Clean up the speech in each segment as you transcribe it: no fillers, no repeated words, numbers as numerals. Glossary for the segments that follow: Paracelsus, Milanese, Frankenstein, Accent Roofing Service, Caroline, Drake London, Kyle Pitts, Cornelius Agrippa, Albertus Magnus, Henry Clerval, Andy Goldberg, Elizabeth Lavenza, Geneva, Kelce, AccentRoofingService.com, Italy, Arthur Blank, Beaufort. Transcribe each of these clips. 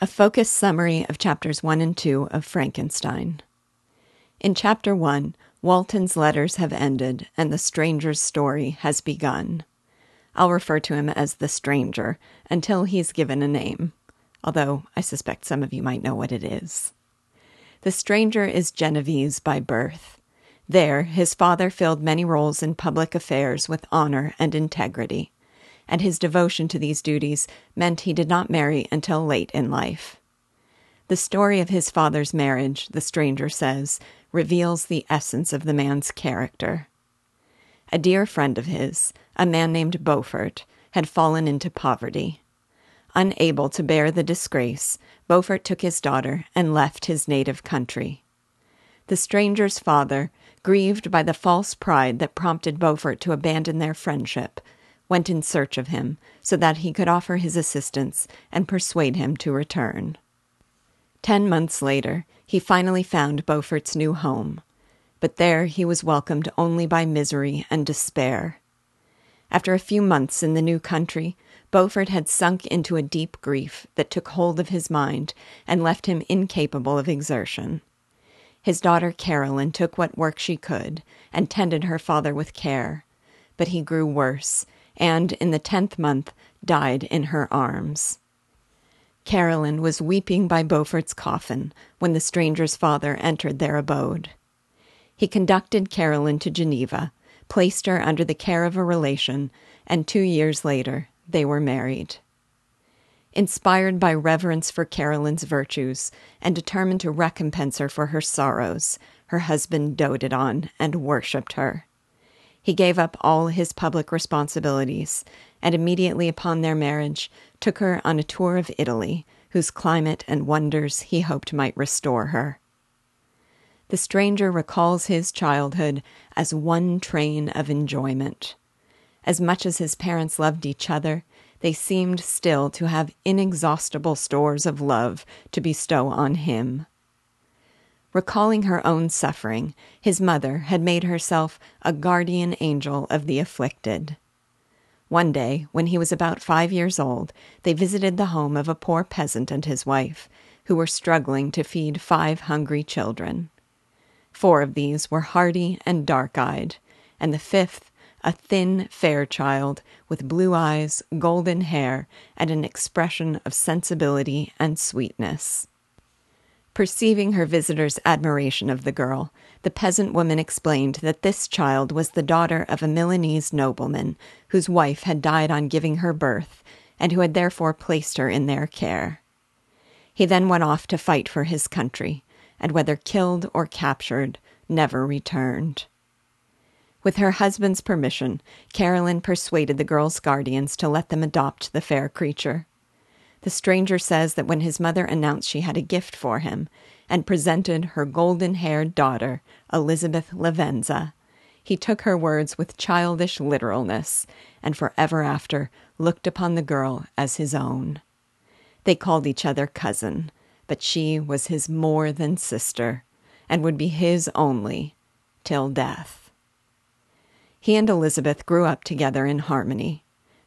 A focused summary of chapters 1 and 2 of Frankenstein. In chapter 1, Walton's letters have ended, and the stranger's story has begun. I'll refer to him as the stranger until he's given a name, although I suspect some of you might know what it is. The stranger is Genevese by birth. There, his father filled many roles in public affairs with honor and integrity, and his devotion to these duties meant he did not marry until late in life. The story of his father's marriage, the stranger says, reveals the essence of the man's character. A dear friend of his, a man named Beaufort, had fallen into poverty. Unable to bear the disgrace, Beaufort took his daughter and left his native country. The stranger's father, grieved by the false pride that prompted Beaufort to abandon their friendship, went in search of him so that he could offer his assistance and persuade him to return. 10 months later, he finally found Beaufort's new home, but there he was welcomed only by misery and despair. After a few months in the new country, Beaufort had sunk into a deep grief that took hold of his mind and left him incapable of exertion. His daughter Caroline took what work she could and tended her father with care, but he grew worse, and in the 10th month died in her arms. Caroline was weeping by Beaufort's coffin when the stranger's father entered their abode. He conducted Caroline to Geneva, placed her under the care of a relation, and 2 years later they were married. Inspired by reverence for Caroline's virtues and determined to recompense her for her sorrows, her husband doted on and worshipped her. He gave up all his public responsibilities, and immediately upon their marriage took her on a tour of Italy, whose climate and wonders he hoped might restore her. The stranger recalls his childhood as one train of enjoyment. As much as his parents loved each other, they seemed still to have inexhaustible stores of love to bestow on him. Recalling her own suffering, his mother had made herself a guardian angel of the afflicted. One day, when he was about 5 years old, they visited the home of a poor peasant and his wife, who were struggling to feed 5 hungry children. 4 of these were hardy and dark-eyed, and the 5th, a thin, fair child with blue eyes, golden hair, and an expression of sensibility and sweetness. Perceiving her visitor's admiration of the girl, the peasant woman explained that this child was the daughter of a Milanese nobleman whose wife had died on giving her birth, and who had therefore placed her in their care. He then went off to fight for his country, and whether killed or captured, never returned. With her husband's permission, Caroline persuaded the girl's guardians to let them adopt the fair creature. The stranger says that when his mother announced she had a gift for him and presented her golden-haired daughter, Elizabeth Lavenza, he took her words with childish literalness and forever after looked upon the girl as his own. They called each other cousin, but she was his more than sister and would be his only till death. He and Elizabeth grew up together in harmony.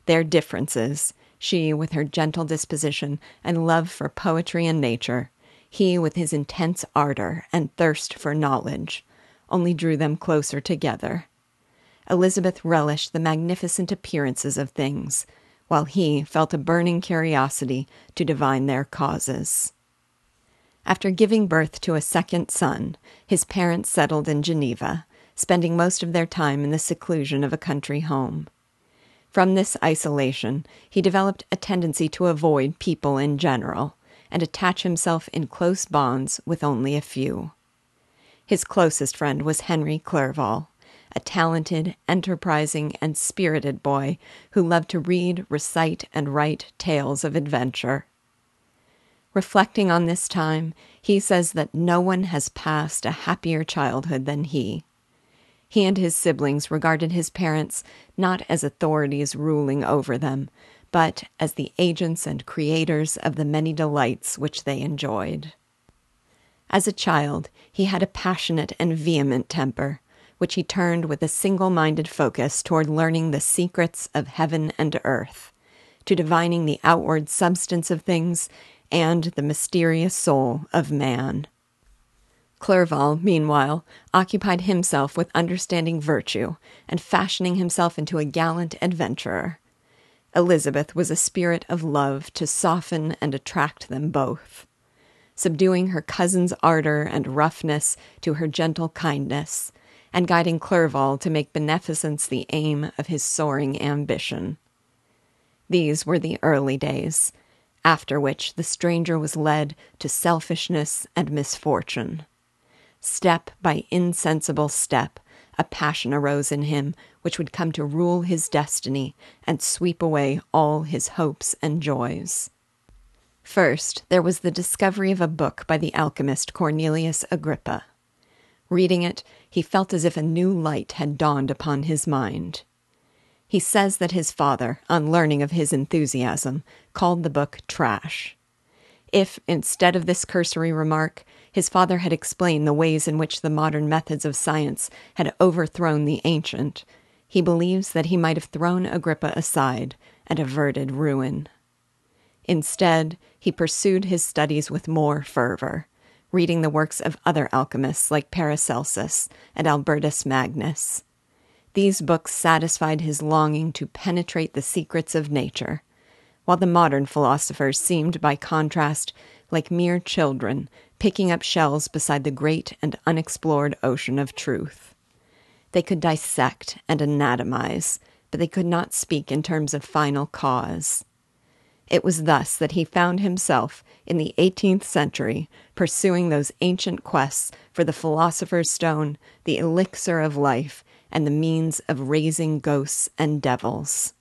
Their differences, she with her gentle disposition and love for poetry and nature, he with his intense ardor and thirst for knowledge, only drew them closer together. Elizabeth relished the magnificent appearances of things, while he felt a burning curiosity to divine their causes. After giving birth to a 2nd son, his parents settled in Geneva, spending most of their time in the seclusion of a country home. From this isolation, he developed a tendency to avoid people in general and attach himself in close bonds with only a few. His closest friend was Henry Clerval, a talented, enterprising, and spirited boy who loved to read, recite, and write tales of adventure. Reflecting on this time, he says that no one has passed a happier childhood than he. He and his siblings regarded his parents not as authorities ruling over them, but as the agents and creators of the many delights which they enjoyed. As a child, he had a passionate and vehement temper, which he turned with a single-minded focus toward learning the secrets of heaven and earth, to divining the outward substance of things and the mysterious soul of man. Clerval, meanwhile, occupied himself with understanding virtue and fashioning himself into a gallant adventurer. Elizabeth was a spirit of love to soften and attract them both, subduing her cousin's ardor and roughness to her gentle kindness, and guiding Clerval to make beneficence the aim of his soaring ambition. These were the early days, after which the stranger was led to selfishness and misfortune. Step by insensible step, a passion arose in him which would come to rule his destiny and sweep away all his hopes and joys. First, there was the discovery of a book by the alchemist Cornelius Agrippa. Reading it, he felt as if a new light had dawned upon his mind. He says that his father, on learning of his enthusiasm, called the book trash. If, instead of this cursory remark, his father had explained the ways in which the modern methods of science had overthrown the ancient, he believes that he might have thrown Agrippa aside and averted ruin. Instead, he pursued his studies with more fervor, reading the works of other alchemists like Paracelsus and Albertus Magnus. These books satisfied his longing to penetrate the secrets of nature, while the modern philosophers seemed, by contrast, like mere children, picking up shells beside the great and unexplored ocean of truth. They could dissect and anatomize, but they could not speak in terms of final cause. It was thus that he found himself, in the 18th century, pursuing those ancient quests for the philosopher's stone, the elixir of life, and the means of raising ghosts and devils.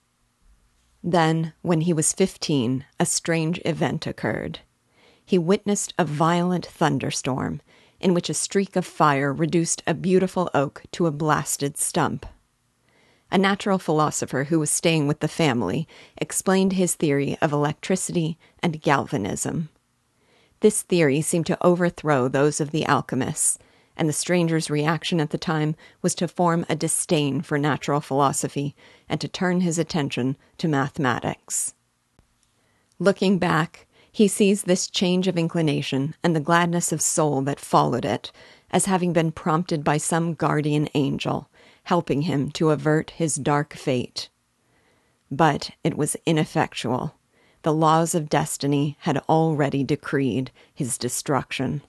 Then, when he was 15, a strange event occurred. He witnessed a violent thunderstorm, in which a streak of fire reduced a beautiful oak to a blasted stump. A natural philosopher who was staying with the family explained his theory of electricity and galvanism. This theory seemed to overthrow those of the alchemists, and the stranger's reaction at the time was to form a disdain for natural philosophy and to turn his attention to mathematics. Looking back, he sees this change of inclination and the gladness of soul that followed it as having been prompted by some guardian angel, helping him to avert his dark fate. But it was ineffectual. The laws of destiny had already decreed his destruction.